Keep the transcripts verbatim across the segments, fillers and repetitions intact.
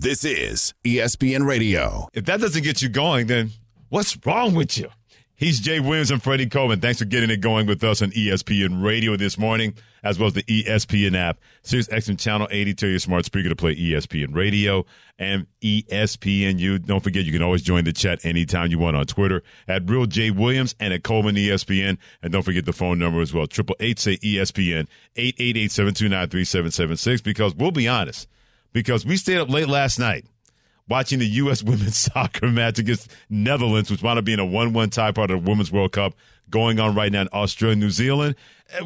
This is E S P N Radio. If that doesn't get you going, then what's wrong with you? He's Jay Williams and Freddie Coleman. Thanks for getting it going with us on E S P N Radio this morning, as well as the E S P N app. SiriusXM Channel eighty, tell your smart speaker to play E S P N Radio and E S P N U. Don't forget, you can always join the chat anytime you want on Twitter at Real Jay Williams and at Coleman E S P N. And don't forget the phone number as well, eight eight eight, S A Y, E S P N, eight eight eight, seven two nine, three seven seven six, because we'll be honest, because we stayed up late last night watching the U S women's soccer match against Netherlands, which wound up being a one one tie, part of the Women's World Cup going on right now in Australia, New Zealand.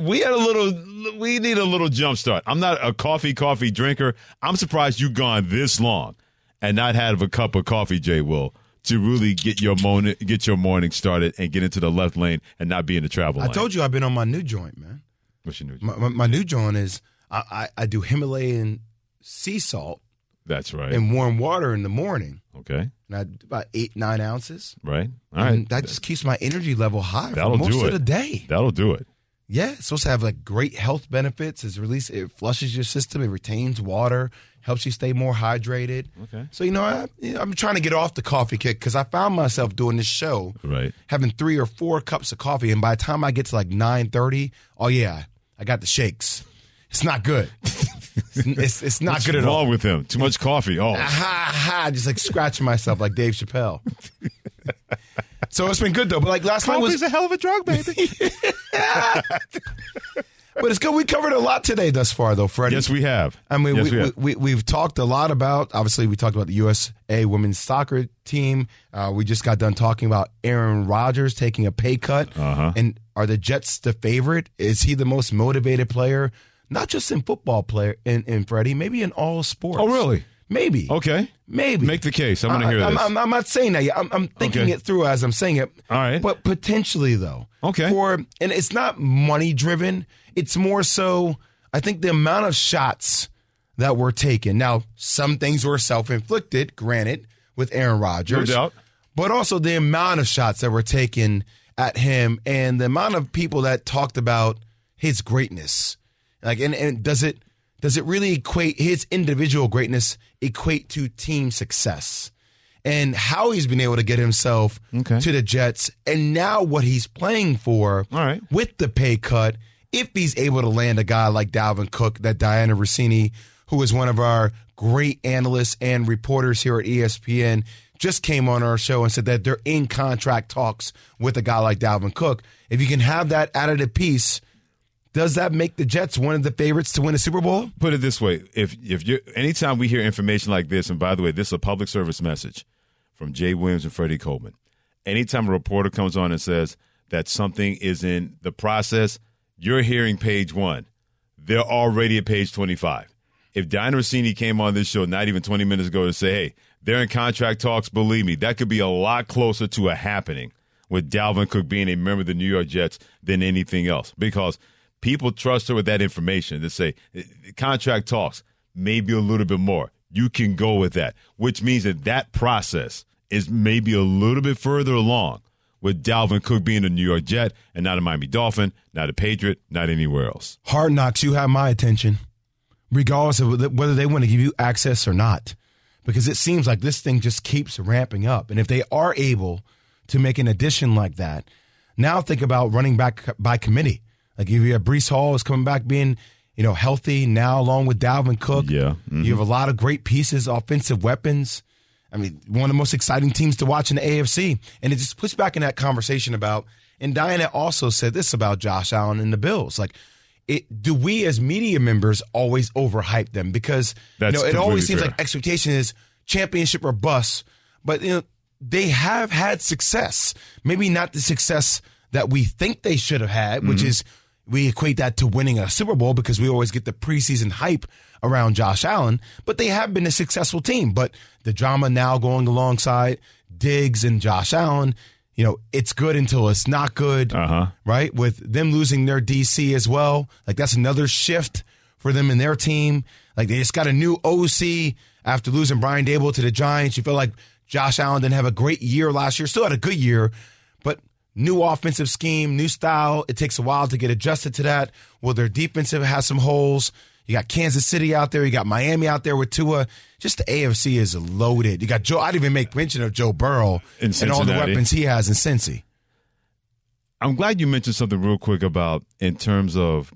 We had a little, we need a little jump start. I'm not a coffee, coffee drinker. I'm surprised you've gone this long and not had a cup of coffee, Jay Will, to really get your morning, get your morning started and get into the left lane and not be in the travel lane. I told you I've been on my new joint, man. What's your new joint? My, my, my new joint is I, I, I do Himalayan sea salt. That's right. And warm water in the morning. Okay. And I, about eight, nine ounces. Right. All right. And that just keeps my energy level high for most of the day. That'll do it. Yeah. It's supposed to have like great health benefits. It's released, it flushes your system. It retains water. Helps you stay more hydrated. Okay. So, you know, I, I'm trying to get off the coffee kick because I found myself doing this show. Right. Having three or four cups of coffee. And by the time I get to like nine thirty, oh, yeah, I got the shakes. It's not good. It's, it's not What's good at all. Wrong with him? Too much coffee. Oh, ha ha! Just like scratching myself like Dave Chappelle. So it's been good though. But like last Coffee's night was a hell of a drug, baby. But it's good. We covered a lot today thus far, though, Freddie. Yes, we have. I mean, yes, we, we have. We, we, we've talked a lot about. Obviously, we talked about the U S A women's soccer team. Uh, we just got done talking about Aaron Rodgers taking a pay cut. Uh-huh. And are the Jets the favorite? Is he the most motivated player? Not just in football player, in, in Freddie, maybe in all sports. Oh, really? Maybe. Okay. Maybe. Make the case. I'm going to hear I'm, this. I'm, I'm not saying that yet. I'm, I'm thinking okay. it through as I'm saying it. All right. But potentially, though. Okay. For, and it's not money-driven. It's more so, I think, the amount of shots that were taken. Now, some things were self-inflicted, granted, with Aaron Rodgers. No doubt. But also the amount of shots that were taken at him and the amount of people that talked about his greatness. Like and, and does it does it really equate his individual greatness equate to team success? And how he's been able to get himself okay. to the Jets and now what he's playing for All right. with the pay cut, if he's able to land a guy like Dalvin Cook, that Dianna Russini, who is one of our great analysts and reporters here at E S P N, just came on our show and said that they're in contract talks with a guy like Dalvin Cook. If you can have that additive piece, does that make the Jets one of the favorites to win a Super Bowl? Put it this way. If if you anytime we hear information like this, and by the way, this is a public service message from Jay Williams and Freddie Coleman. Anytime a reporter comes on and says that something is in the process, you're hearing page one. They're already at page twenty-five. If Dianna Russini came on this show not even twenty minutes ago to say, hey, they're in contract talks, believe me, that could be a lot closer to a happening with Dalvin Cook being a member of the New York Jets than anything else. Because people trust her with that information to say contract talks, maybe a little bit more. You can go with that, which means that that process is maybe a little bit further along with Dalvin Cook being a New York Jet and not a Miami Dolphin, not a Patriot, not anywhere else. Hard Knocks, you have my attention, regardless of whether they want to give you access or not, because it seems like this thing just keeps ramping up. And if they are able to make an addition like that, now think about running back by committee. Like if you have Breece Hall is coming back being, you know, healthy now along with Dalvin Cook. Yeah. Mm-hmm. You have a lot of great pieces, offensive weapons. I mean, one of the most exciting teams to watch in the A F C. And it just puts back in that conversation about, and Dianna also said this about Josh Allen and the Bills. Like, it, do we as media members always overhype them? Because That's you know, it always seems fair. Like expectation is championship or bust. But you know, they have had success. Maybe not the success that we think they should have had, which mm-hmm. is – we equate that to winning a Super Bowl because we always get the preseason hype around Josh Allen, but they have been a successful team. But the drama now going alongside Diggs and Josh Allen, you know, it's good until it's not good, uh-huh. right? With them losing their D C as well. Like that's another shift for them and their team. Like they just got a new O C after losing Brian Daboll to the Giants. You feel like Josh Allen didn't have a great year last year, still had a good year, but new offensive scheme, new style. It takes a while to get adjusted to that. Well, their defensive has some holes. You got Kansas City out there. You got Miami out there with Tua. Just the A F C is loaded. You got Joe. I didn't even make mention of Joe Burrow and all the weapons he has in Cincy. I'm glad you mentioned something real quick about in terms of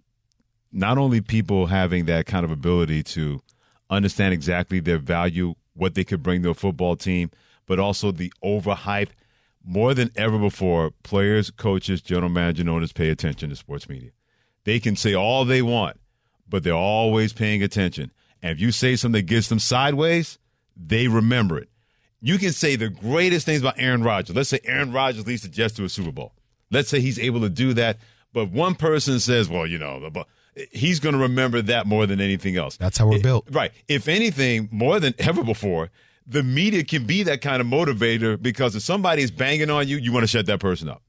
not only people having that kind of ability to understand exactly their value, what they could bring to a football team, but also the overhype. More than ever before, players, coaches, general managers, and owners pay attention to sports media. They can say all they want, but they're always paying attention. And if you say something that gets them sideways, they remember it. You can say the greatest things about Aaron Rodgers. Let's say Aaron Rodgers leads the Jets to a Super Bowl. Let's say he's able to do that, but one person says, well, you know, he's going to remember that more than anything else. That's how we're it, built. Right. If anything, more than ever before, the media can be that kind of motivator because if somebody is banging on you, you want to shut that person up.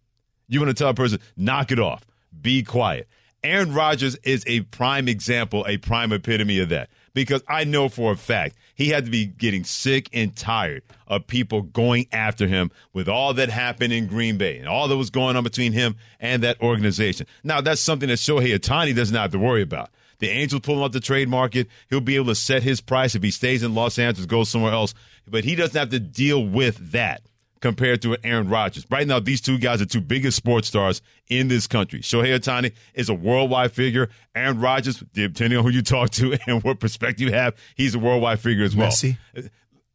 You want to tell a person, knock it off. Be quiet. Aaron Rodgers is a prime example, a prime epitome of that because I know for a fact he had to be getting sick and tired of people going after him with all that happened in Green Bay and all that was going on between him and that organization. Now, that's something that Shohei Ohtani doesn't have to worry about. The Angels pulling up the trade market. He'll be able to set his price if he stays in Los Angeles, goes somewhere else. But he doesn't have to deal with that compared to Aaron Rodgers. Right now, these two guys are two biggest sports stars in this country. Shohei Ohtani is a worldwide figure. Aaron Rodgers, depending on who you talk to and what perspective you have, he's a worldwide figure as well. Messi.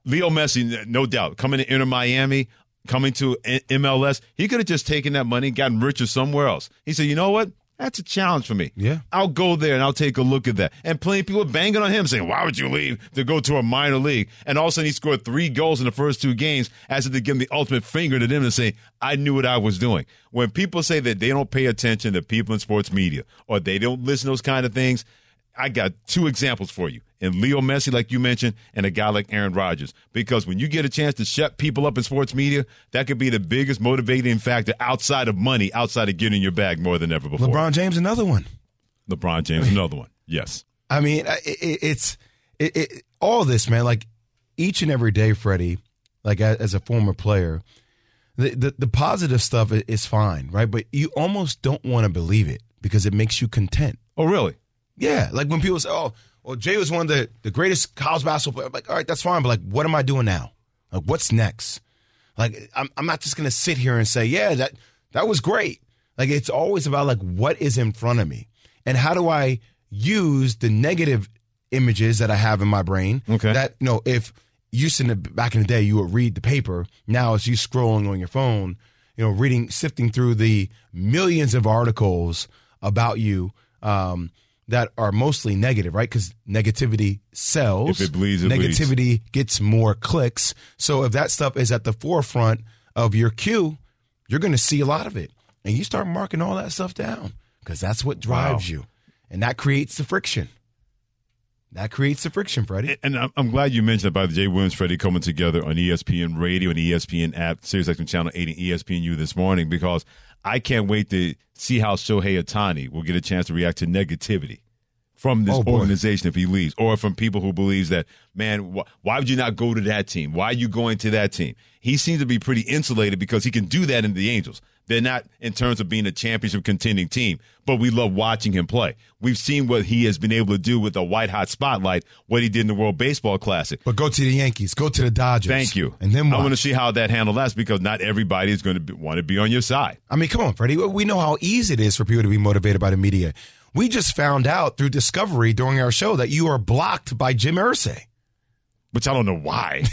Leo Messi, no doubt, coming to Inter Miami, coming to M L S, he could have just taken that money and gotten richer somewhere else. He said, you know what? That's a challenge for me. Yeah. I'll go there and I'll take a look at that. And plenty of people banging on him saying, why would you leave to go to a minor league? And all of a sudden he scored three goals in the first two games as if to give him the ultimate finger to them and say, I knew what I was doing. When people say that they don't pay attention to people in sports media or they don't listen to those kind of things, I got two examples for you. And Leo Messi, like you mentioned, and a guy like Aaron Rodgers. Because when you get a chance to shut people up in sports media, that could be the biggest motivating factor outside of money, outside of getting your bag more than ever before. LeBron James, another one. LeBron James, another one. Yes. I mean, it, it's it, it, all this, man. Like, each and every day, Freddie, like as a former player, the, the, the positive stuff is fine, right? But you almost don't want to believe it because it makes you content. Oh, really? Yeah, like when people say, oh, well, Jay was one of the, the greatest college basketball players. I'm like, all right, that's fine, but like, what am I doing now? Like, what's next? Like, I'm, I'm not just going to sit here and say, yeah, that that was great. Like, it's always about, like, what is in front of me? And how do I use the negative images that I have in my brain? Okay. That, you know, if you used to, back in the day, you would read the paper. Now it's you scrolling on your phone, you know, reading, sifting through the millions of articles about you, um, that are mostly negative, right? Because negativity sells. If it bleeds, it Negativity bleeds. Gets more clicks. So if that stuff is at the forefront of your queue, you're going to see a lot of it. And you start marking all that stuff down because that's what drives wow. you. And that creates the friction. That creates the friction, Freddie. And I'm glad you mentioned about the Jay Williams, Freddie Coleman together on E S P N Radio and E S P N app, SiriusXM Channel eight and E S P N U this morning because I can't wait to see how Shohei Ohtani will get a chance to react to negativity from this oh, organization if he leaves, or from people who believe that, man, wh- why would you not go to that team? Why are you going to that team? He seems to be pretty insulated because he can do that in the Angels. They're not in terms of being a championship contending team, but we love watching him play. We've seen what he has been able to do with a white-hot spotlight, what he did in the World Baseball Classic. But go to the Yankees. Go to the Dodgers. Thank you. And then watch. I want to see how that handle lasts because not everybody is going to be, want to be on your side. I mean, come on, Freddie. We know how easy it is for people to be motivated by the media. We just found out through discovery during our show that you are blocked by Jim Irsay. Which I don't know why.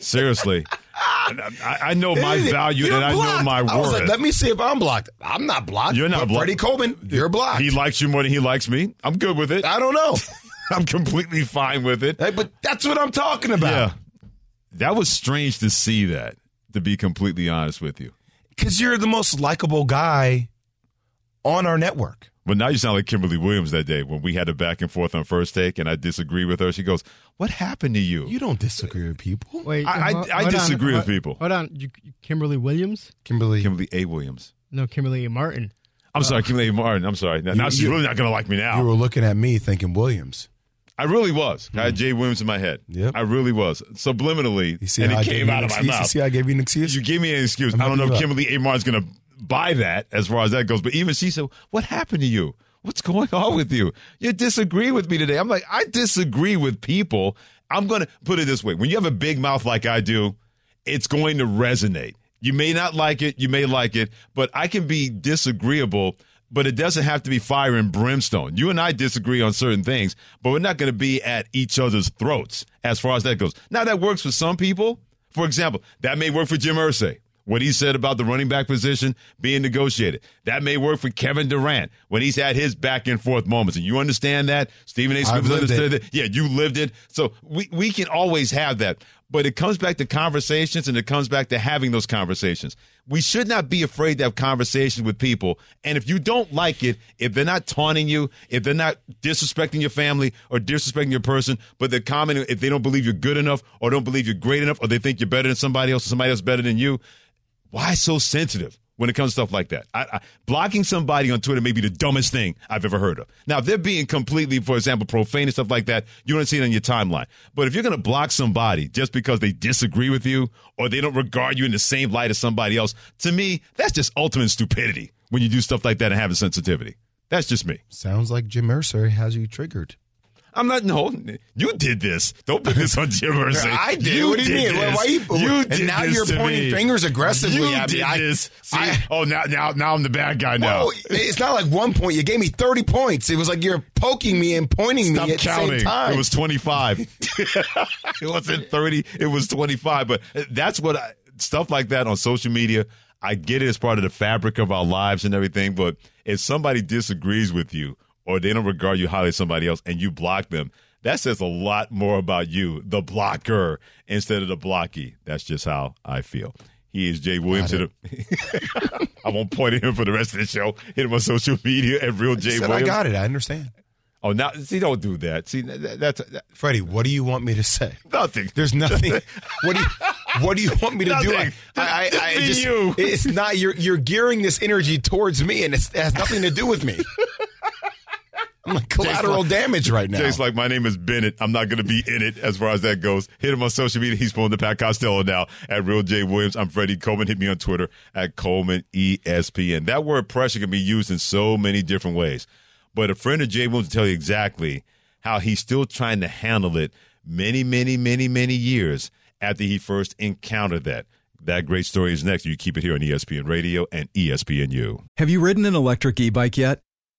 Seriously. I, I know my value you're and blocked. I know my worth. I was like, let me see if I'm blocked. I'm not blocked. You're not blocked. Freddie Coleman, you're blocked. He likes you more than he likes me. I'm good with it. I don't know. I'm completely fine with it. Hey, but that's what I'm talking about. Yeah. That was strange to see that, to be completely honest with you. Because you're the most likable guy on our network. But now you sound like Kimberly Williams that day when we had a back and forth on First Take and I disagree with her. She goes, what happened to you? You don't disagree with people. Wait, I, I, I disagree on, with people. Hold on. You, Kimberly Williams? Kimberly. Kimberly A. Williams. No, Kimberly A. Martin. I'm uh, sorry, Kimberly A. Martin. I'm sorry. Now, you, now she's you, really not going to like me now. You were looking at me thinking Williams. I really was. I had Jay Williams in my head. Yep. I really was. Subliminally, you see and it came out of my mouth. You see I gave you an excuse? You gave me an excuse. I'm I don't know if Kimberly A. Martin's going to buy that as far as that goes. But even she said, what happened to you? what's going on with you? You disagree with me today. I'm like, I disagree with people. I'm going to put it this way. When you have a big mouth like I do, it's going to resonate. You may not like it. You may like it. But I can be disagreeable, but it doesn't have to be fire and brimstone. You and I disagree on certain things, but we're not going to be at each other's throats as far as that goes. Now, that works for some people. For example, that may work for Jim Irsay, what he said about the running back position being negotiated. That may work for Kevin Durant when he's had his back and forth moments. And you understand that? Stephen A. Smith understood it. That. Yeah, you lived it. So we, we can always have that. But it comes back to conversations, and it comes back to having those conversations. We should not be afraid to have conversations with people. And if you don't like it, if they're not taunting you, if they're not disrespecting your family or disrespecting your person, but they're commenting if they don't believe you're good enough or don't believe you're great enough or they think you're better than somebody else or somebody else better than you, why so sensitive when it comes to stuff like that? I, I, blocking somebody on Twitter may be the dumbest thing I've ever heard of. Now, if they're being completely, for example, profane and stuff like that, you don't see it on your timeline. But if you're going to block somebody just because they disagree with you or they don't regard you in the same light as somebody else, to me, that's just ultimate stupidity when you do stuff like that and have a sensitivity. That's just me. Sounds like Jim Irsay has you triggered. I'm not, no, you did this. Don't put this on Jim Irsay. I did. You what do you did mean? Why, why you, you did and now this you're pointing me. Fingers aggressively you at me. You did I, this. See, I, oh, now, now, now I'm the bad guy now. Well, it's not like one point. You gave me thirty points. It was like you're poking me and pointing Stop me at counting. The same time. It was twenty-five. It wasn't thirty. It was twenty-five. But that's what, I, stuff like that on social media, I get it as part of the fabric of our lives and everything. But if somebody disagrees with you, or they don't regard you highly as somebody else, and you block them, that says a lot more about you, the blocker, instead of the blocky. That's just how I feel. He is Jay Williams. I, the- I won't point at him for the rest of the show. Hit him on social media at Real Jay Williams. I got it. I understand. Oh, now see, don't do that. See, that, that's that. Freddie. What do you want me to say? Nothing. There's nothing. What do you What do you want me to nothing. Do? I, I, I, I just, you. It's not. You're you're gearing this energy towards me, and it's, it has nothing to do with me. I'm like collateral like, damage right now. Jay's like, my name is Bennett. I'm not going to be in it as far as that goes. Hit him on social media. He's pulling the Pat Costello now at Real Jay Williams. I'm Freddie Coleman. Hit me on Twitter at Coleman E S P N. That word pressure can be used in so many different ways. But a friend of Jay Williams will tell you exactly how he's still trying to handle it many, many, many, many years after he first encountered that. That great story is next. You keep it here on E S P N Radio and E S P N U. Have you ridden an electric e-bike yet?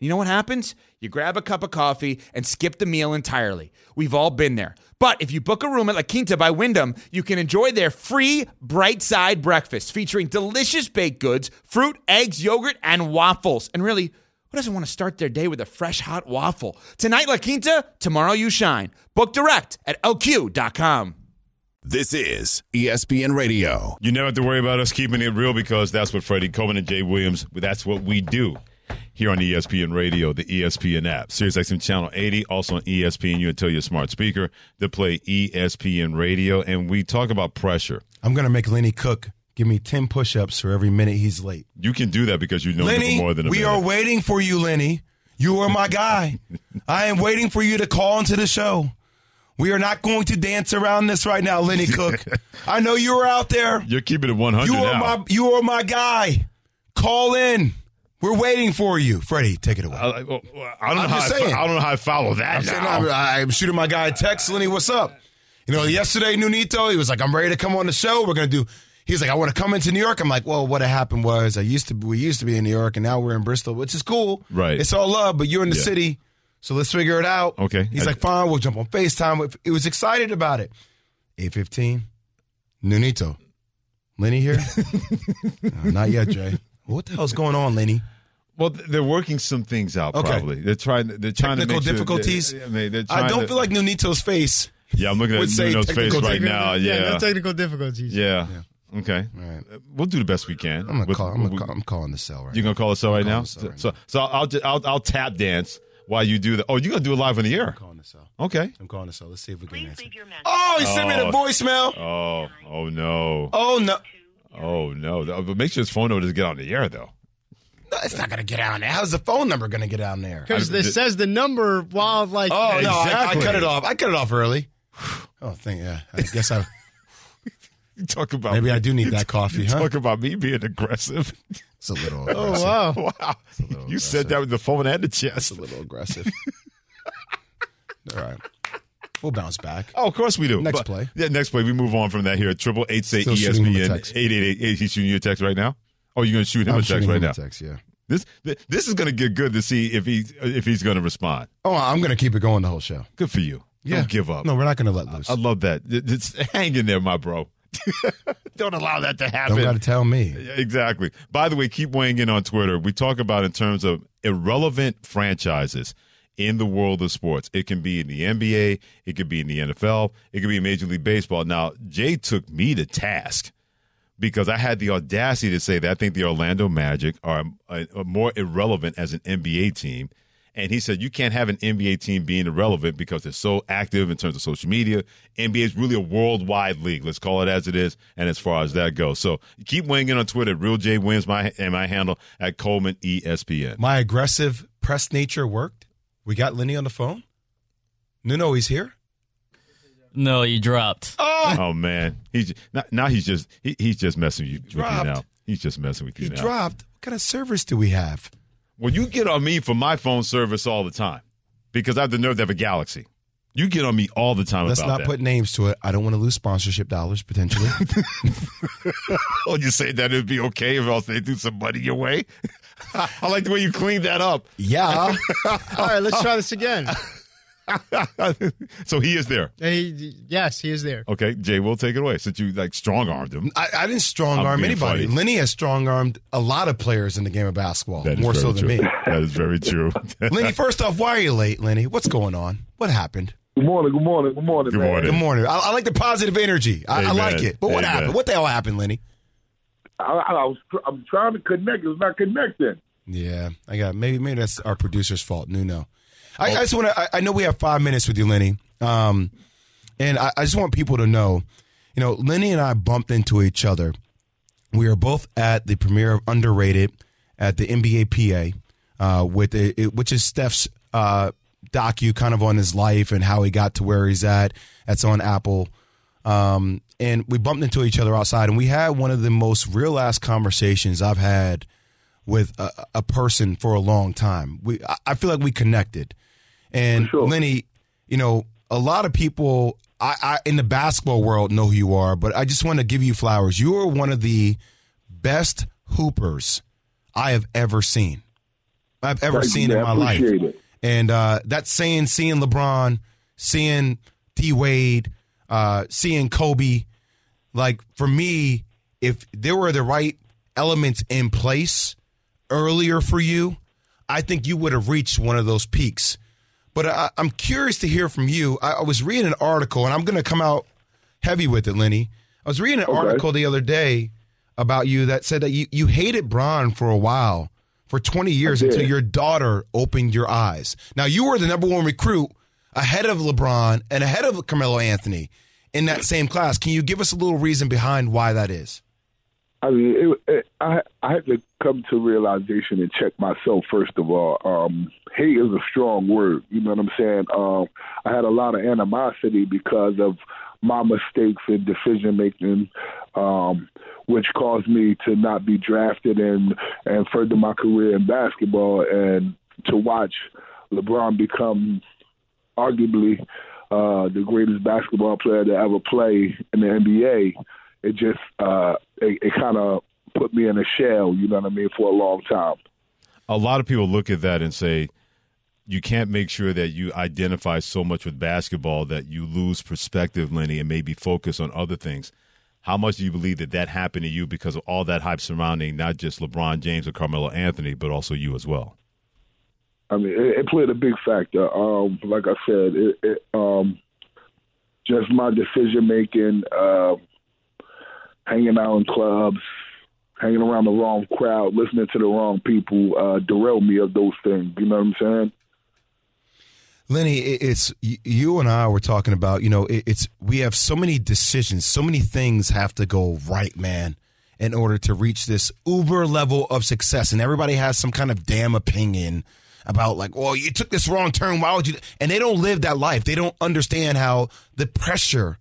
You know what happens? You grab a cup of coffee and skip the meal entirely. We've all been there. But if you book a room at La Quinta by Wyndham, you can enjoy their free Bright Side breakfast featuring delicious baked goods, fruit, eggs, yogurt, and waffles. And really, who doesn't want to start their day with a fresh, hot waffle? Tonight, La Quinta, tomorrow you shine. Book direct at L Q dot com. This is E S P N Radio. You never have to worry about us keeping it real because that's what Freddie Coleman and Jay Williams, that's what we do. Here on E S P N Radio, the E S P N app, SiriusXM Channel eighty, also on E S P N U until your smart speaker to play E S P N Radio. And we talk about pressure. I'm going to make Lenny Cooke give me ten push-ups for every minute he's late. You can do that because you know Lenny, him for more than a minute. We are waiting for you, Lenny. You are my guy. I am waiting for you to call into the show. We are not going to dance around this right now, Lenny Cooke. I know you are out there. You're keeping it one hundred you are now. My, you are my guy. Call in. We're waiting for you. Freddie, take it away. I, I, don't know I'm how just saying. I, I don't know how I follow that I'm now. Saying, I'm, I'm shooting my guy a text, Lenny, what's up? You know, yesterday, Nunito, he was like, I'm ready to come on the show. We're going to do – he's like, I want to come into New York. I'm like, well, what happened was I used to we used to be in New York, and now we're in Bristol, which is cool. Right. It's all love, but you're in the yeah. city. So let's figure it out. Okay. He's I, like, fine, we'll jump on FaceTime. He was excited about it. eight fifteen, Nunito. Lenny here? No, not yet, Jay. What the hell's going on, Lenny? Well, they're working some things out, okay. Probably. They're trying, they're trying to make sure. Technical difficulties? They, I, mean, I don't to, feel like Nunito's face. Yeah, I'm looking at Nunito's face right now. Yeah, yeah, no technical difficulties. Yeah. yeah. Okay. All right. We'll do the best we can. I'm, gonna with, call, I'm, gonna call, I'm calling the cell right now. You're going to call the cell right now? Cell right so now. so I'll, I'll, I'll, I'll tap dance while you do that. Oh, you're going to do it live on the air? I'm calling the cell. Okay. I'm calling the cell. Let's see if we can answer. Oh, he sent oh. me the voicemail. Oh, oh no. Oh, no. Oh, no. But make sure his phone number doesn't get on the air, though. No, it's not going to get out there. How's the phone number going to get out there? Because this says the number while, like, oh, no, exactly. I, I cut it off. I cut it off early. Oh, thank yeah. I guess I. Talk about maybe me. I do need that coffee. Huh? Talk about me being aggressive. It's a little aggressive. Oh, wow. Wow. You aggressive. Said that with the phone and the chest. It's a little aggressive. All right. We'll bounce back. Oh, of course we do. Next but, play. Yeah, next play. We move on from that here at triple eight eight E S P N eight eight eight. He's shooting you a text right now? Oh, you're going to shoot him I'm a text right him now? A text, yeah. This this is going to get good to see if he if he's going to respond. Oh, I'm going to keep it going the whole show. Good for you. Yeah. Don't give up. No, we're not going to let loose. I, I love that. It's, hang in there, my bro. Don't allow that to happen. Don't got to tell me. Exactly. By the way, keep weighing in on Twitter. We talk about in terms of irrelevant franchises in the world of sports. It can be in the N B A. It could be in the N F L. It could be in Major League Baseball. Now, Jay took me to task because I had the audacity to say that I think the Orlando Magic are, are more irrelevant as an N B A team. And he said you can't have an N B A team being irrelevant because they're so active in terms of social media. N B A is really a worldwide league. Let's call it as it is and as far as that goes. So keep weighing in on Twitter. Real Jay Williams my, and my handle at Coleman E S P N. My aggressive press nature worked. We got Lenny on the phone. Nuno, he's here. No, he dropped. Oh, oh man. He's, now, now he's just he, he's just messing you, with you now. He's just messing with you he now. He dropped. What kind of service do we have? Well, you get on me for my phone service all the time because I have the nerve to have a Galaxy. You get on me all the time Let's about that. Let's not put names to it. I don't want to lose sponsorship dollars, potentially. Oh, you say that it would be okay if else they threw some money your way? I like the way you cleaned that up. Yeah. All right, let's try this again. So he is there. He, yes, he is there. Okay, Jay, we'll take it away since you like strong-armed him. I, I didn't strong-arm anybody. Funny. Lenny has strong-armed a lot of players in the game of basketball, more so than true. me. That is very true. Lenny, first off, why are you late, Lenny? What's going on? What happened? Good morning, good morning, good morning, Good man. morning. Good morning. I, I like the positive energy. I, I like it. But what Amen. happened? What the hell happened, Lenny? I, I was I'm trying to connect. It was not connecting. Yeah, I got maybe maybe that's our producer's fault, Nuno. I, I just want to. I know we have five minutes with you, Lenny, um, and I, I just want people to know, you know, Lenny and I bumped into each other. We are both at the premiere of Underrated at the N B A P A, uh, with a, it, which is Steph's uh, docu, kind of on his life and how he got to where he's at. That's on Apple, um, and we bumped into each other outside, and we had one of the most real-ass conversations I've had with a, a person for a long time. We, I, I feel like we connected. And sure. Lenny, you know, a lot of people I, I, in the basketball world know who you are, but I just want to give you flowers. You are one of the best hoopers I have ever seen. I've ever Thank seen you, in my life. It. And uh, that's saying seeing LeBron, seeing D-Wade, uh, seeing Kobe. Like, for me, if there were the right elements in place earlier for you, I think you would have reached one of those peaks. But I, I'm curious to hear from you. I, I was reading an article, and I'm going to come out heavy with it, Lenny. I was reading an okay. article the other day about you that said that you, you hated Bron for a while, for twenty years, until your daughter opened your eyes. Now, you were the number one recruit ahead of LeBron and ahead of Carmelo Anthony in that same class. Can you give us a little reason behind why that is? I mean, it, it, I, I had to come to realization and check myself, first of all. Um, hate is a strong word, you know what I'm saying? Um, I had a lot of animosity because of my mistakes in decision-making, um, which caused me to not be drafted and, and further my career in basketball, and to watch LeBron become arguably uh, the greatest basketball player to ever play in the N B A. It just uh, it, it kind of put me in a shell, you know what I mean, for a long time. A lot of people look at that and say, you can't make sure that you identify so much with basketball that you lose perspective, Lenny, and maybe focus on other things. How much do you believe that that happened to you because of all that hype surrounding not just LeBron James or Carmelo Anthony, but also you as well? I mean, it, it played a big factor. Um, like I said, it, it, um, just my decision-making, uh, hanging out in clubs, hanging around the wrong crowd, listening to the wrong people, uh, derailed me of those things. You know what I'm saying? Lenny, it's you and I were talking about, you know, it's we have so many decisions, so many things have to go right, man, in order to reach this uber level of success. And everybody has some kind of damn opinion about like, well, you took this wrong turn. Why would you? And they don't live that life. They don't understand how the pressure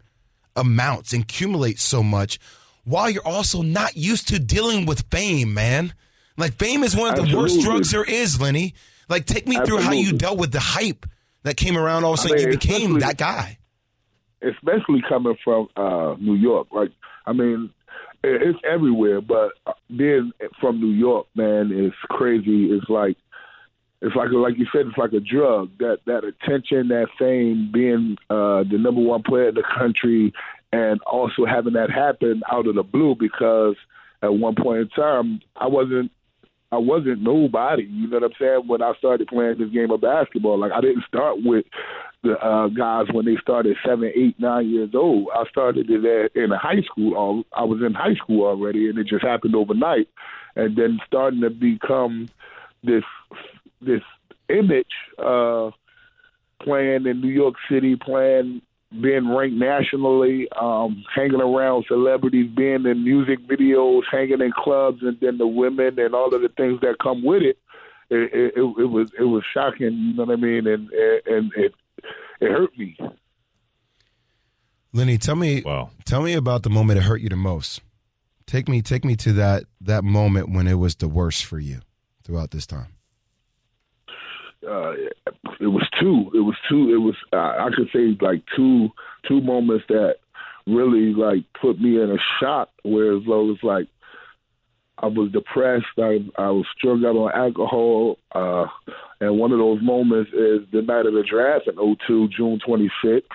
amounts and accumulates so much while you're also not used to dealing with fame, man. Like fame is one of the Absolutely. worst drugs there is, Lenny. Like take me Absolutely. through how you dealt with the hype that came around all of a sudden. I mean, you became that guy. Especially coming from uh, New York. Like, I mean, it's everywhere, but being from New York, man, is crazy. It's like, it's like, like you said, it's like a drug. That that attention, that fame, being uh, the number one player in the country, and also having that happen out of the blue because at one point in time, I wasn't, I wasn't nobody, you know what I'm saying, when I started playing this game of basketball. Like, I didn't start with the uh, guys when they started seven, eight, nine years old. I started it in high school. I was in high school already, and it just happened overnight. And then starting to become this this image, uh, playing in New York City, playing, being ranked nationally, um, hanging around celebrities, being in music videos, hanging in clubs, and then the women and all of the things that come with it. It, it, it was it was shocking, you know what I mean, and and it it hurt me. Lenny, tell me, wow. tell me about the moment that hurt you the most. Take me, take me to that that moment when it was the worst for you throughout this time. Uh, it was two. It was two. It was uh, I could say like two two moments that really like put me in a shock. Where as though it's like I was depressed. I I was strung out on alcohol. Uh, and one of those moments is the night of the draft in oh two, June twenty-sixth,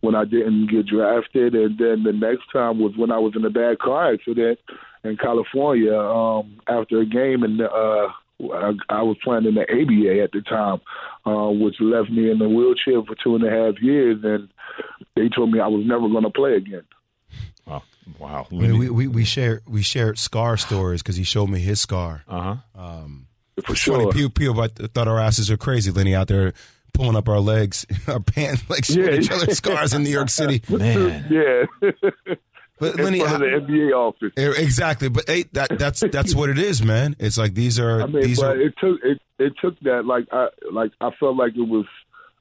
when I didn't get drafted. And then the next time was when I was in a bad car accident in California um, after a game and. Uh, I, I was playing in the A B A at the time, uh, which left me in the wheelchair for two and a half years, and they told me I was never going to play again. Wow, wow! We we, we, we shared we shared scar stories because he showed me his scar. Uh huh. Um, for sure. People, people thought our asses are crazy, Lenny, out there pulling up our legs, our pants, legs, yeah. each other's scars in New York City. Man, yeah. But Lenny, in front of the N B A office. Exactly, but hey, that, that's that's what it is, man. It's like these are. I mean, these but are... it took it, it took that like I like I felt like it was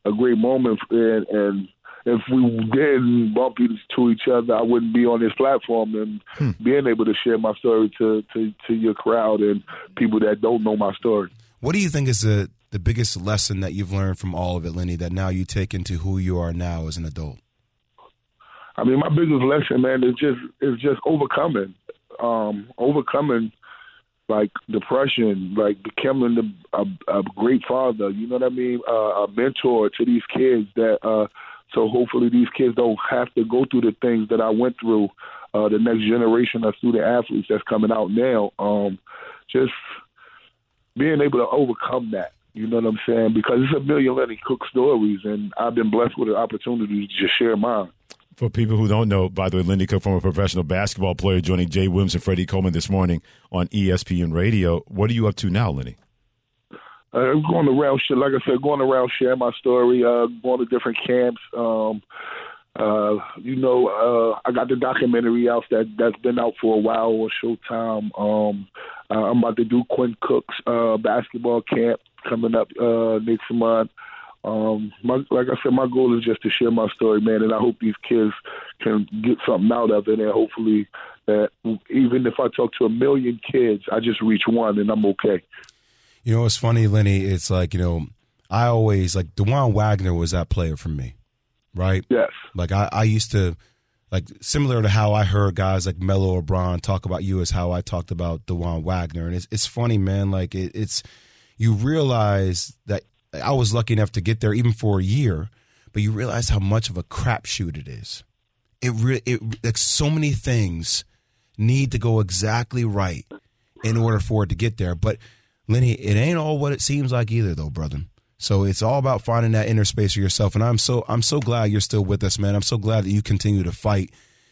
a great moment, and, and if we didn't bump into each other, I wouldn't be on this platform and hmm. being able to share my story to, to, to your crowd and people that don't know my story. What do you think is the the biggest lesson that you've learned from all of it, Lenny? That now you take into who you are now as an adult. I mean, my biggest lesson, man, is just is just overcoming, um, overcoming like depression, like becoming the, a, a great father. You know what I mean? Uh, a mentor to these kids. That uh, so hopefully these kids don't have to go through the things that I went through. Uh, the next generation of student athletes that's coming out now, um, just being able to overcome that. You know what I'm saying? Because it's a million Lenny Cooke stories, and I've been blessed with the opportunity to just share mine. For people who don't know, by the way, Lenny Cooke, former professional basketball player, joining Jay Williams and Freddie Coleman this morning on E S P N Radio. What are you up to now, Lenny? Uh, I'm going around, like I said, going around sharing my story, uh, going to different camps. Um, uh, you know, uh, I got the documentary out that, that's been out for a while on Showtime. Um, uh, I'm about to do Quinn Cook's uh, basketball camp coming up uh, next month. Um, my, like I said, my goal is just to share my story, man, and I hope these kids can get something out of it, and hopefully that even if I talk to a million kids, I just reach one, and I'm okay. You know, it's funny, Lenny, it's like, you know, I always, like, DeJuan Wagner was that player for me, right? Yes. Like, I, I used to, like, similar to how I heard guys like Melo or Bron talk about you is how I talked about DeJuan Wagner, and it's, it's funny, man, like, it, it's, you realize that I was lucky enough to get there even for a year, but you realize how much of a crapshoot it is. It re- it like so many things need to go exactly right in order for it to get there. But Lenny, it ain't all what it seems like either, though, brother. So it's all about finding that inner space for yourself. And I'm so I'm so glad you're still with us, man. I'm so glad that you continue to fight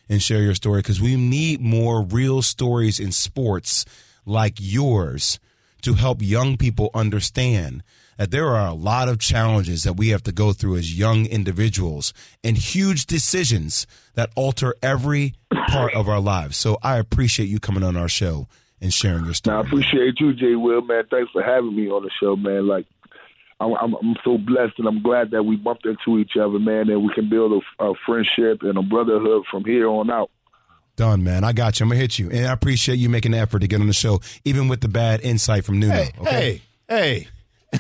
and share your story, because we need more real stories in sports like yours to help young people understand that there are a lot of challenges that we have to go through as young individuals and huge decisions that alter every part of our lives. So I appreciate you coming on our show and sharing your story. Now, I appreciate you, Jay Will, man. Thanks for having me on the show, man. Like, I'm, I'm, I'm so blessed, and I'm glad that we bumped into each other, man, and we can build a, a friendship and a brotherhood from here on out. Done, man. I got you. I'm going to hit you. And I appreciate you making the effort to get on the show, even with the bad insight from Nuno. Hey, okay? hey, hey.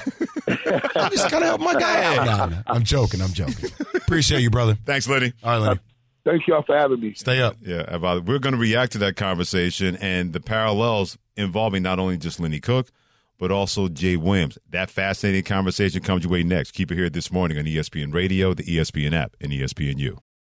I'm just going to help my guy out. No, no, I'm joking. I'm joking. Appreciate you, brother. Thanks, Lenny. All right, Lenny. Uh, thank you all for having me. Stay up. Yeah, we're going to react to that conversation and the parallels involving not only just Lenny Cooke, but also Jay Williams. That fascinating conversation comes your way next. Keep it here this morning on E S P N Radio, the E S P N app, and E S P N U.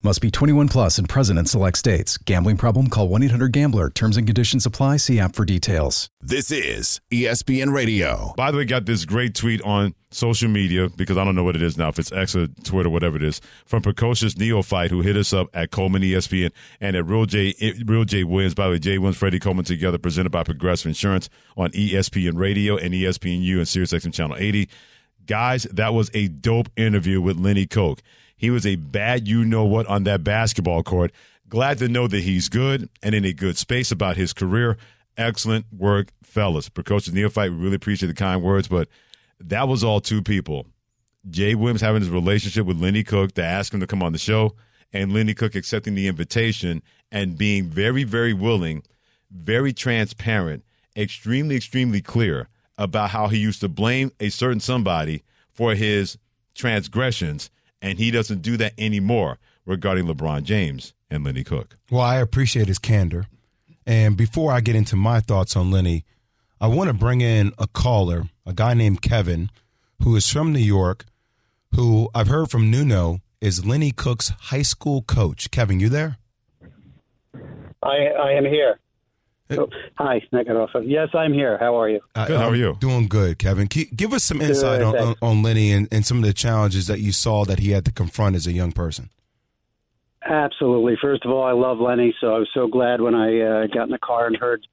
Must be twenty-one plus and present in select states. Gambling problem? Call one eight hundred gambler. Terms and conditions apply. See app for details. This is E S P N Radio. By the way, got this great tweet on social media, because I don't know what it is now, if it's X or Twitter, whatever it is, from Precocious Neophyte, who hit us up at Coleman E S P N and at Real J, Real J Williams. By the way, Jay Williams, Freddie Coleman together, presented by Progressive Insurance on E S P N Radio and E S P N U and SiriusXM Channel eighty. Guys, that was a dope interview with Lenny Cooke. He was a bad you-know-what on that basketball court. Glad to know that he's good and in a good space about his career. Excellent work, fellas. Precocious Neophyte, we really appreciate the kind words, but that was all two people. Jay Williams having his relationship with Lenny Cooke to ask him to come on the show, and Lenny Cooke accepting the invitation and being very, very willing, very transparent, extremely, extremely clear about how he used to blame a certain somebody for his transgressions. And he doesn't do that anymore regarding LeBron James and Lenny Cooke. Well, I appreciate his candor. And before I get into my thoughts on Lenny, I want to bring in a caller, a guy named Kevin, who is from New York, who I've heard from Nuno is Lenny Cooke's high school coach. Kevin, you there? I I am here. It, oh, hi, Nakaroff. Yes, I'm here. How are you? Good. How are you? Doing good, Kevin. Give us some insight on, on, on Lenny and, and some of the challenges that you saw that he had to confront as a young person. Absolutely. First of all, I love Lenny, so I was so glad when I uh, got in the car and heard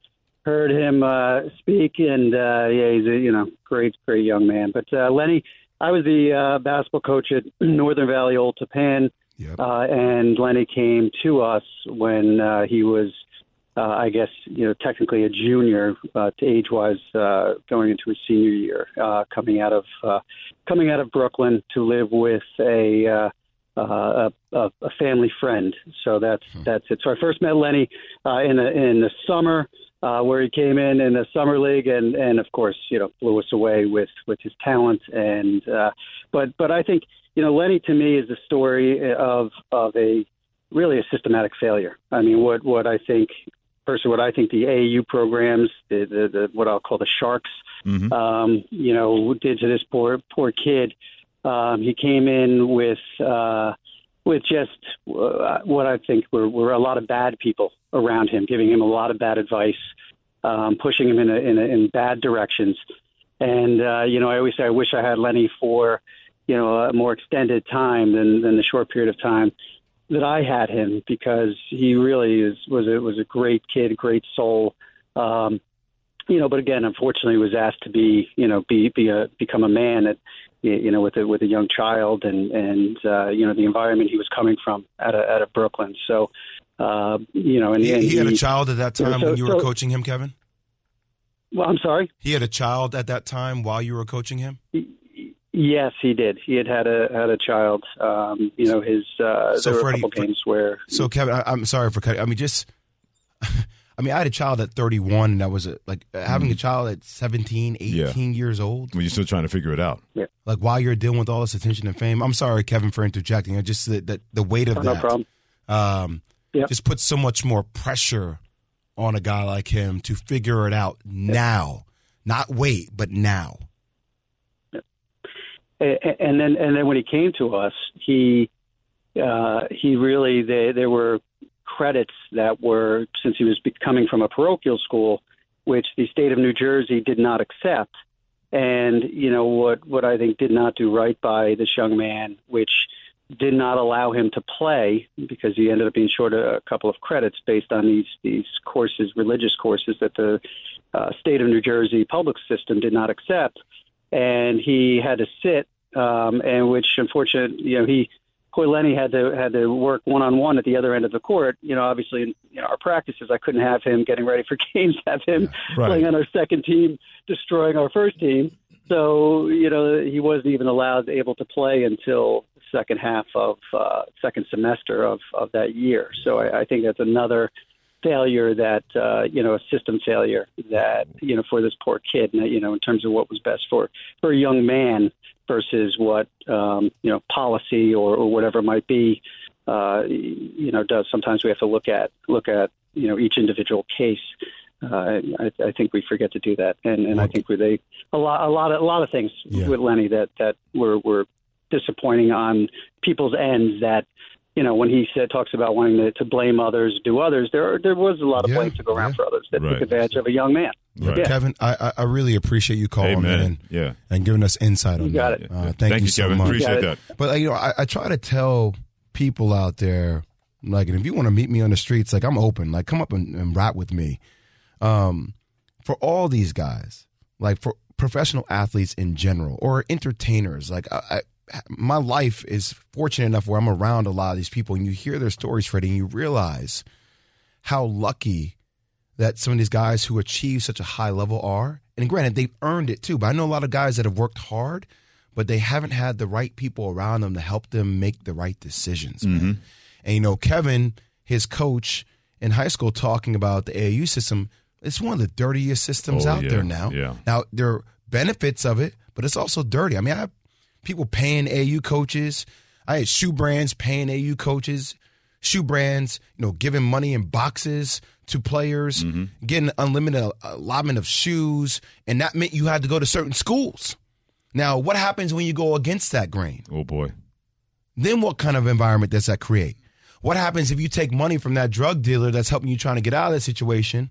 heard him uh, speak. And uh, yeah, he's a you know great, great young man. But uh, Lenny, I was the uh, basketball coach at Northern Valley Old Tappan, yep. uh, and Lenny came to us when uh, he was. Uh, I guess, you know, technically a junior uh, to age-wise uh, going into his senior year, uh, coming out of uh, coming out of Brooklyn to live with a, uh, uh, a a family friend. So that's hmm. that's it. So I first met Lenny uh, in, a, in the summer uh, where he came in in the summer league and, and, of course, you know, blew us away with, with his talent. And uh, but but I think, you know, Lenny to me is the story of of a really a systematic failure. I mean, what what I think. Personally, what I think the A A U programs, the, the, the what I'll call the Sharks, mm-hmm. um, you know, did to this poor poor kid. Um, he came in with uh, with just uh, what I think were, were a lot of bad people around him, giving him a lot of bad advice, um, pushing him in a, in, a, in bad directions. And uh, you know, I always say I wish I had Lenny for you know a more extended time than than the short period of time that I had him, because he really is was it was a great kid, a great soul, um, you know, but again, unfortunately, was asked to be, you know, be be a become a man at, you know, with a with a young child, and and uh, you know, the environment he was coming from out of out of Brooklyn. So, uh, you know, and he, and he had he, a child at that time, you know, so, when you were so, coaching him, Kevin. Well, I'm sorry. He had a child at that time while you were coaching him. He, Yes, he did. He had had a had a child. Um, you know, his uh, so there were a couple games where. So Kevin, I, I'm sorry for cutting. I mean, just, I mean, I had a child at thirty-one, and I was a, like mm-hmm. having a child at seventeen, eighteen yeah. years old. Well, you're still trying to figure it out. Yeah. Like while you're dealing with all this attention and fame, I'm sorry, Kevin, for interjecting. I just that the, the weight of oh, that. No problem. Um, yep. Just puts so much more pressure on a guy like him to figure it out now, not wait, but now. And then, and then when he came to us, he uh, he really they, there were credits that were, since he was coming from a parochial school, which the state of New Jersey did not accept. And you know what what I think did not do right by this young man, which did not allow him to play because he ended up being short a couple of credits based on these these courses, religious courses that the uh, state of New Jersey public system did not accept. And he had to sit, um, and which, unfortunately, you know, he, Coy Lenny had to had to work one on one at the other end of the court. You know, obviously, in you know, our practices, I couldn't have him getting ready for games, have him yeah, right. playing on our second team, destroying our first team. So, you know, he wasn't even allowed, able to play until the second half of uh, second semester of, of that year. So I, I think that's another failure that, uh, you know, a system failure that, you know, for this poor kid, you know, in terms of what was best for, for a young man versus what, um, you know, policy or, or whatever it might be, uh, you know, does. Sometimes we have to look at, look at, you know, each individual case. Uh, I, I think we forget to do that. And, and I think we, they, a lot, a lot, of, a lot of things yeah. with Lenny that, that were, were disappointing on people's ends that, you know, when he said, talks about wanting to, to blame others, do others, there are, there was a lot of yeah, blame to go around yeah. for others that right. took advantage of a young man. Right. Yeah. Kevin, I, I really appreciate you calling Amen. in yeah. and giving us insight on you got that. It. Uh, thank, thank you, you so Kevin. much. Appreciate that. But, you know, I, I try to tell people out there, like, and if you want to meet me on the streets, like, I'm open. Like, come up and, and rap with me. Um, for all these guys, like, for professional athletes in general or entertainers, like, I, I my life is fortunate enough where I'm around a lot of these people, and you hear their stories, Freddie, and you realize how lucky that some of these guys who achieve such a high level are. And granted, they've earned it too, but I know a lot of guys that have worked hard, but they haven't had the right people around them to help them make the right decisions. Mm-hmm. Man. And, you know, Kevin, his coach in high school, talking about the A A U system, it's one of the dirtiest systems oh, out yeah. there now. Yeah. Now, there are benefits of it, but it's also dirty. I mean, I people paying A A U coaches. I had shoe brands paying A A U coaches. Shoe brands, you know, giving money in boxes to players, mm-hmm. getting unlimited allotment of shoes, and that meant you had to go to certain schools. Now, what happens when you go against that grain? Oh, boy. Then what kind of environment does that create? What happens if you take money from that drug dealer that's helping you trying to get out of that situation,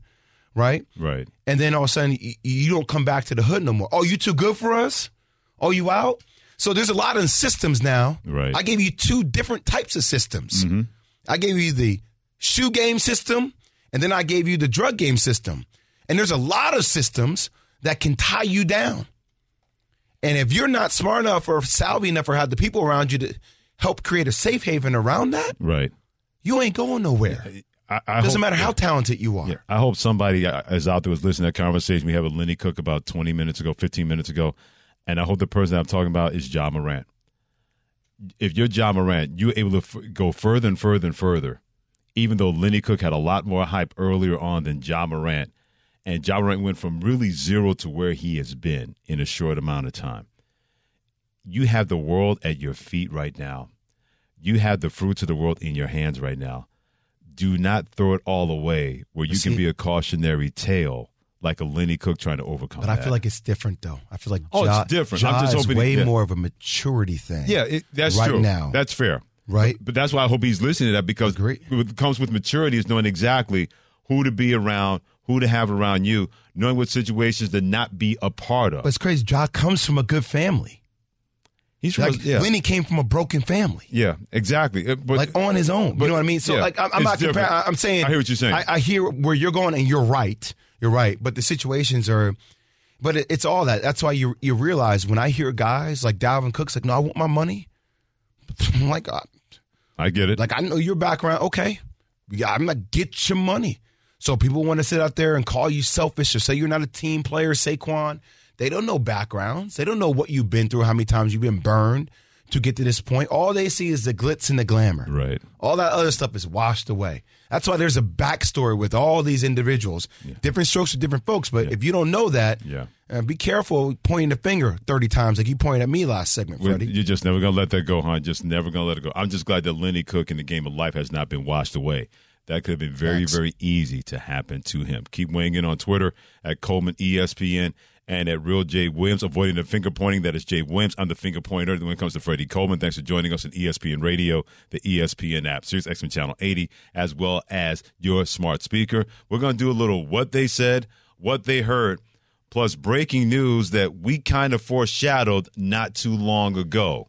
right? Right. And then all of a sudden, you don't come back to the hood no more. Oh, you too good for us? Oh, you out? So there's a lot of systems now. Right. I gave you two different types of systems. Mm-hmm. I gave you the shoe game system, and then I gave you the drug game system. And there's a lot of systems that can tie you down. And if you're not smart enough or savvy enough or have the people around you to help create a safe haven around that, right, you ain't going nowhere. I, I doesn't hope, matter how yeah. talented you are. Yeah. I hope somebody is out there who's listening to that conversation we had with Lenny Cooke about twenty minutes ago, fifteen minutes ago. And I hope the person I'm talking about is Ja Morant. If you're Ja Morant, you're able to f- go further and further and further, even though Lenny Cooke had a lot more hype earlier on than Ja Morant. And Ja Morant went from really zero to where he has been in a short amount of time. You have the world at your feet right now. You have the fruits of the world in your hands right now. Do not throw it all away where you See? can be a cautionary tale. Like a Lenny Cooke trying to overcome that. But I that. feel like it's different, though. I feel like oh, Ja, it's different. Ja I'm just is hoping way yeah. more of a maturity thing. Yeah, it, that's right true. now. That's fair. Right? But, but that's why I hope he's listening to that, because what comes with maturity is knowing exactly who to be around, who to have around you, knowing what situations to not be a part of. But it's crazy. Ja comes from a good family. He's like, was, yeah. Lenny came from a broken family. Yeah, exactly. It, but, like on his own. But, you know what I mean? So yeah, like I'm, I'm not comparing. I'm saying. I hear what you're saying. I, I hear where you're going, and you're right. You're right. But the situations are – but it, it's all that. That's why you you realize when I hear guys like Dalvin Cook's like, no, I want my money. I'm like, I, I get it. Like, I know your background. Okay. Yeah, I'm like, get your money. So people want to sit out there and call you selfish or say you're not a team player, Saquon. They don't know backgrounds. They don't know what you've been through, how many times you've been burned to get to this point. All they see is the glitz and the glamour. Right. All that other stuff is washed away. That's why there's a backstory with all these individuals. Yeah. Different strokes for different folks. But yeah. if you don't know that, yeah. uh, be careful pointing the finger thirty times like you pointed at me last segment, Freddie. You're just never going to let that go, huh? Just never going to let it go. I'm just glad that Lenny Cooke in the game of life has not been washed away. That could have been very, Thanks. very easy to happen to him. Keep weighing in on Twitter at Coleman E S P N and at Real Jay Williams, avoiding the finger pointing. That is Jay Williams. I'm the finger pointer when it comes to Freddie Coleman. Thanks for joining us on E S P N Radio, the E S P N app, SiriusXM Channel eighty, as well as your smart speaker. We're going to do a little what they said, what they heard, plus breaking news that we kind of foreshadowed not too long ago.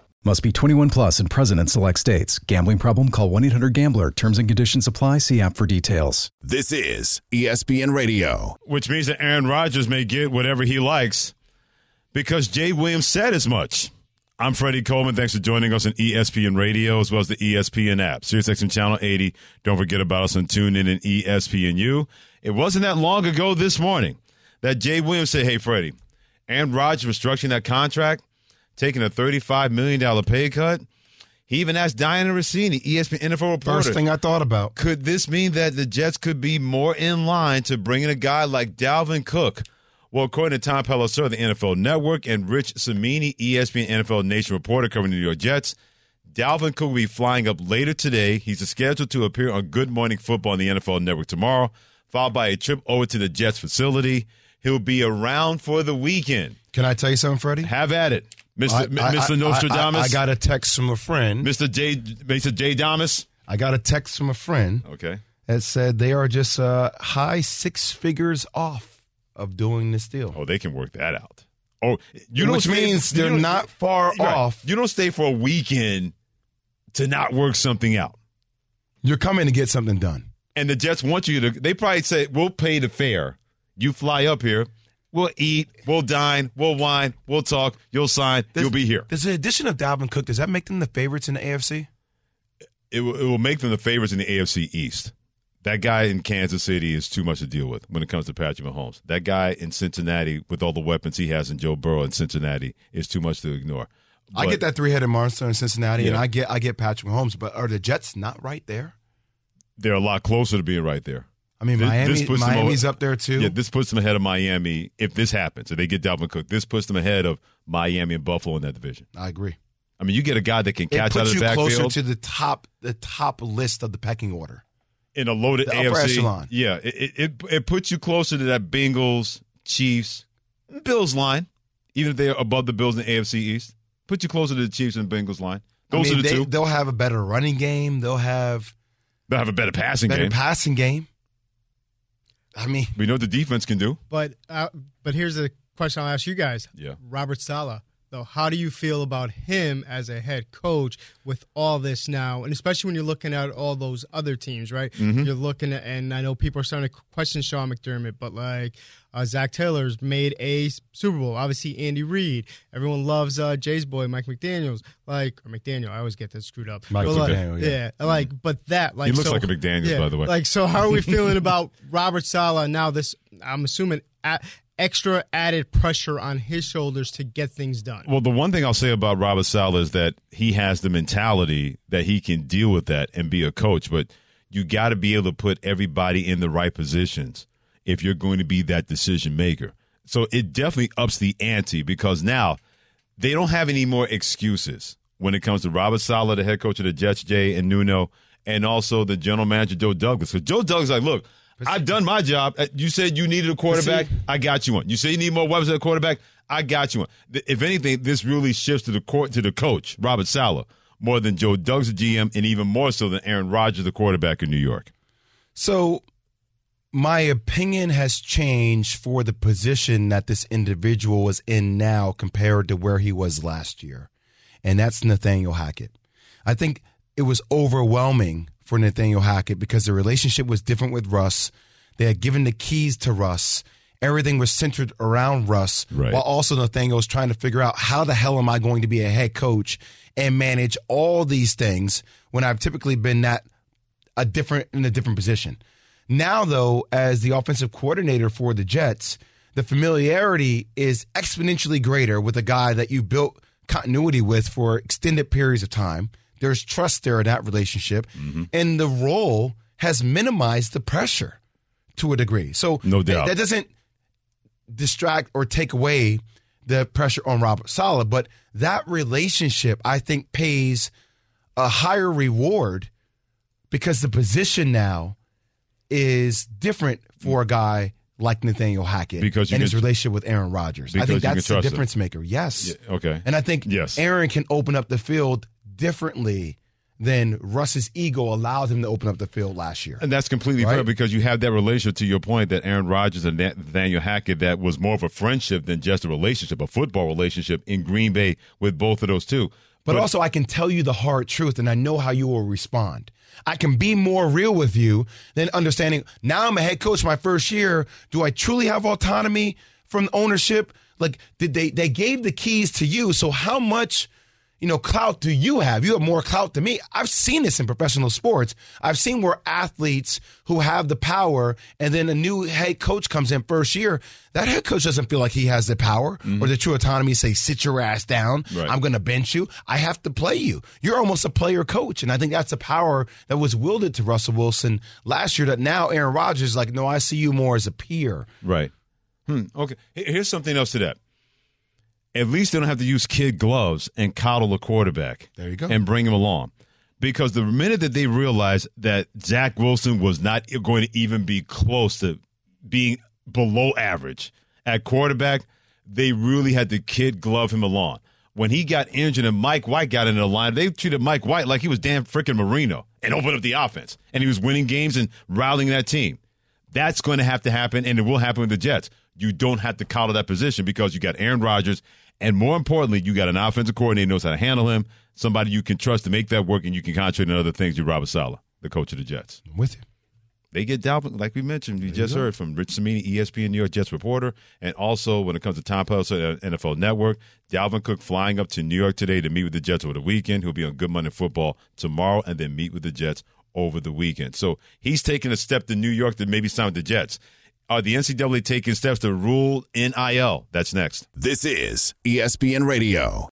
Must be twenty-one plus and present in select states. Gambling problem? Call one eight hundred gambler. Terms and conditions apply. See app for details. This is E S P N Radio. Which means that Aaron Rodgers may get whatever he likes because Jay Williams said as much. I'm Freddie Coleman. Thanks for joining us on E S P N Radio as well as the E S P N app. SiriusXM Channel eighty. Don't forget about us on TuneIn and E S P N U. It wasn't that long ago this morning that Jay Williams said, hey, Freddie, Aaron Rodgers was structuring that contract, taking a thirty-five million dollars pay cut. He even asked Dianna Russini, E S P N N F L reporter. First thing I thought about. Could this mean that the Jets could be more in line to bringing a guy like Dalvin Cook? Well, according to Tom Pelissero, the N F L Network, and Rich Cimini, E S P N N F L Nation reporter covering the New York Jets, Dalvin Cook will be flying up later today. He's scheduled to appear on Good Morning Football on the N F L Network tomorrow, followed by a trip over to the Jets facility. He'll be around for the weekend. Can I tell you something, Freddie? Have at it. Mister I, I, Mister I, Nostradamus? I, I, I got a text from a friend. Mister J. Mister J. Damas? I got a text from a friend. Okay. That said they are just uh, high six figures off of doing this deal. Oh, they can work that out. Oh, you Which don't means stay, they're not far right. off. You don't stay for a weekend to not work something out. You're coming to get something done. And the Jets want you to, they probably say, we'll pay the fare. You fly up here. We'll eat, we'll dine, we'll wine, we'll talk, you'll sign, does, you'll be here. Does the addition of Dalvin Cook, does that make them the favorites in the A F C? It will, it will make them the favorites in the A F C East. That guy in Kansas City is too much to deal with when it comes to Patrick Mahomes. That guy in Cincinnati, with all the weapons he has in Joe Burrow in Cincinnati, is too much to ignore. But I get that three-headed monster in Cincinnati, yeah. and I get I get Patrick Mahomes, but are the Jets not right there? They're a lot closer to being right there. I mean, Miami, Miami's over, up there, too. Yeah, this puts them ahead of Miami if this happens. If they get Dalvin Cook, this puts them ahead of Miami and Buffalo in that division. I agree. I mean, you get a guy that can catch out of the backfield. It puts you closer to the top, the top list of the pecking order. In a loaded the A F C. Upper echelon. Yeah, it, it, it puts you closer to that Bengals, Chiefs, Bills line, even if they are above the Bills in the A F C East. Puts you closer to the Chiefs and Bengals line. Those I mean, are the they, two. They'll have a better running game. They'll have, they'll have a better passing better game. Better passing game. I mean, we know what the defense can do. But uh, but here's a question I'll ask you guys. Yeah. Robert Saleh, though, how do you feel about him as a head coach with all this now? And especially when you're looking at all those other teams, right? Mm-hmm. You're looking at, and I know people are starting to question Sean McDermott, but like uh, Zach Taylor's made a Super Bowl. Obviously, Andy Reid. Everyone loves uh, Jay's boy, Mike McDaniels. Like, or McDaniel, I always get that screwed up. Mike but, McDaniel, like, yeah. yeah. Mm-hmm. Like, but that, like, he looks so, like a McDaniels, yeah, by the way. Like, so how are we feeling about Robert Saleh now? This, I'm assuming, at, extra added pressure on his shoulders to get things done. Well, the one thing I'll say about Robert Saleh is that he has the mentality that he can deal with that and be a coach, but you got to be able to put everybody in the right positions if you're going to be that decision maker. So it definitely ups the ante because now they don't have any more excuses when it comes to Robert Saleh, the head coach of the Jets, Jay and Nuno, and also the general manager, Joe Douglas. So Joe Douglas is like, look, I've done my job. You said you needed a quarterback. See, I got you one. You said you need more weapons at quarterback. I got you one. If anything, this really shifts to the court to the coach, Robert Saleh, more than Joe Douglas, the G M, and even more so than Aaron Rodgers, the quarterback in New York. So my opinion has changed for the position that this individual is in now compared to where he was last year, and that's Nathaniel Hackett. I think it was overwhelming for Nathaniel Hackett because the relationship was different with Russ. They had given the keys to Russ. Everything was centered around Russ, right. While also Nathaniel was trying to figure out how the hell am I going to be a head coach and manage all these things when I've typically been that a different in a different position. Now, though, as the offensive coordinator for the Jets, the familiarity is exponentially greater with a guy that you built continuity with for extended periods of time. There's trust there in that relationship, mm-hmm. and the role has minimized the pressure to a degree. So no doubt. That doesn't distract or take away the pressure on Robert Saleh, but that relationship, I think, pays a higher reward because the position now is different for a guy like Nathaniel Hackett because and his relationship with Aaron Rodgers. I think that's the difference maker. Yes. Yeah, okay. And I think yes. Aaron can open up the field differently than Russ's ego allowed him to open up the field last year. And that's completely right? fair because you have that relationship, to your point, that Aaron Rodgers and Nathaniel Hackett, that was more of a friendship than just a relationship, a football relationship in Green Bay with both of those two. But, but also I can tell you the hard truth, and I know how you will respond. I can be more real with you than understanding, now I'm a head coach my first year. Do I truly have autonomy from ownership? Like, did they they gave the keys to you, so how much – you know, clout do you have? You have more clout than me. I've seen this in professional sports. I've seen where athletes who have the power and then a new head coach comes in first year, that head coach doesn't feel like he has the power mm-hmm. or the true autonomy. Say, sit your ass down. Right. I'm going to bench you. I have to play you. You're almost a player coach. And I think that's the power that was wielded to Russell Wilson last year that now Aaron Rodgers is like, no, I see you more as a peer. Right. Hmm. Okay. Here's something else to that. At least they don't have to use kid gloves and coddle a quarterback. There you go. And bring him along. Because the minute that they realized that Zach Wilson was not going to even be close to being below average at quarterback, they really had to kid glove him along. When he got injured and Mike White got into the line, they treated Mike White like he was Dan freaking Marino and opened up the offense. And he was winning games and rallying that team. That's going to have to happen, and it will happen with the Jets. You don't have to coddle that position because you got Aaron Rodgers, and more importantly, you got an offensive coordinator who knows how to handle him, somebody you can trust to make that work, and you can concentrate on other things. You're Robert Saleh, the coach of the Jets. I'm with you. They get Dalvin, like we mentioned, you there just you heard from Rich Cimini, E S P N New York Jets reporter, and also when it comes to Tom Pelissero at N F L Network, Dalvin Cook flying up to New York today to meet with the Jets over the weekend. He'll be on Good Morning Football tomorrow and then meet with the Jets over the weekend. So he's taking a step to New York to maybe sign with the Jets. Are the N C double A taking steps to rule N I L? That's next. This is E S P N Radio.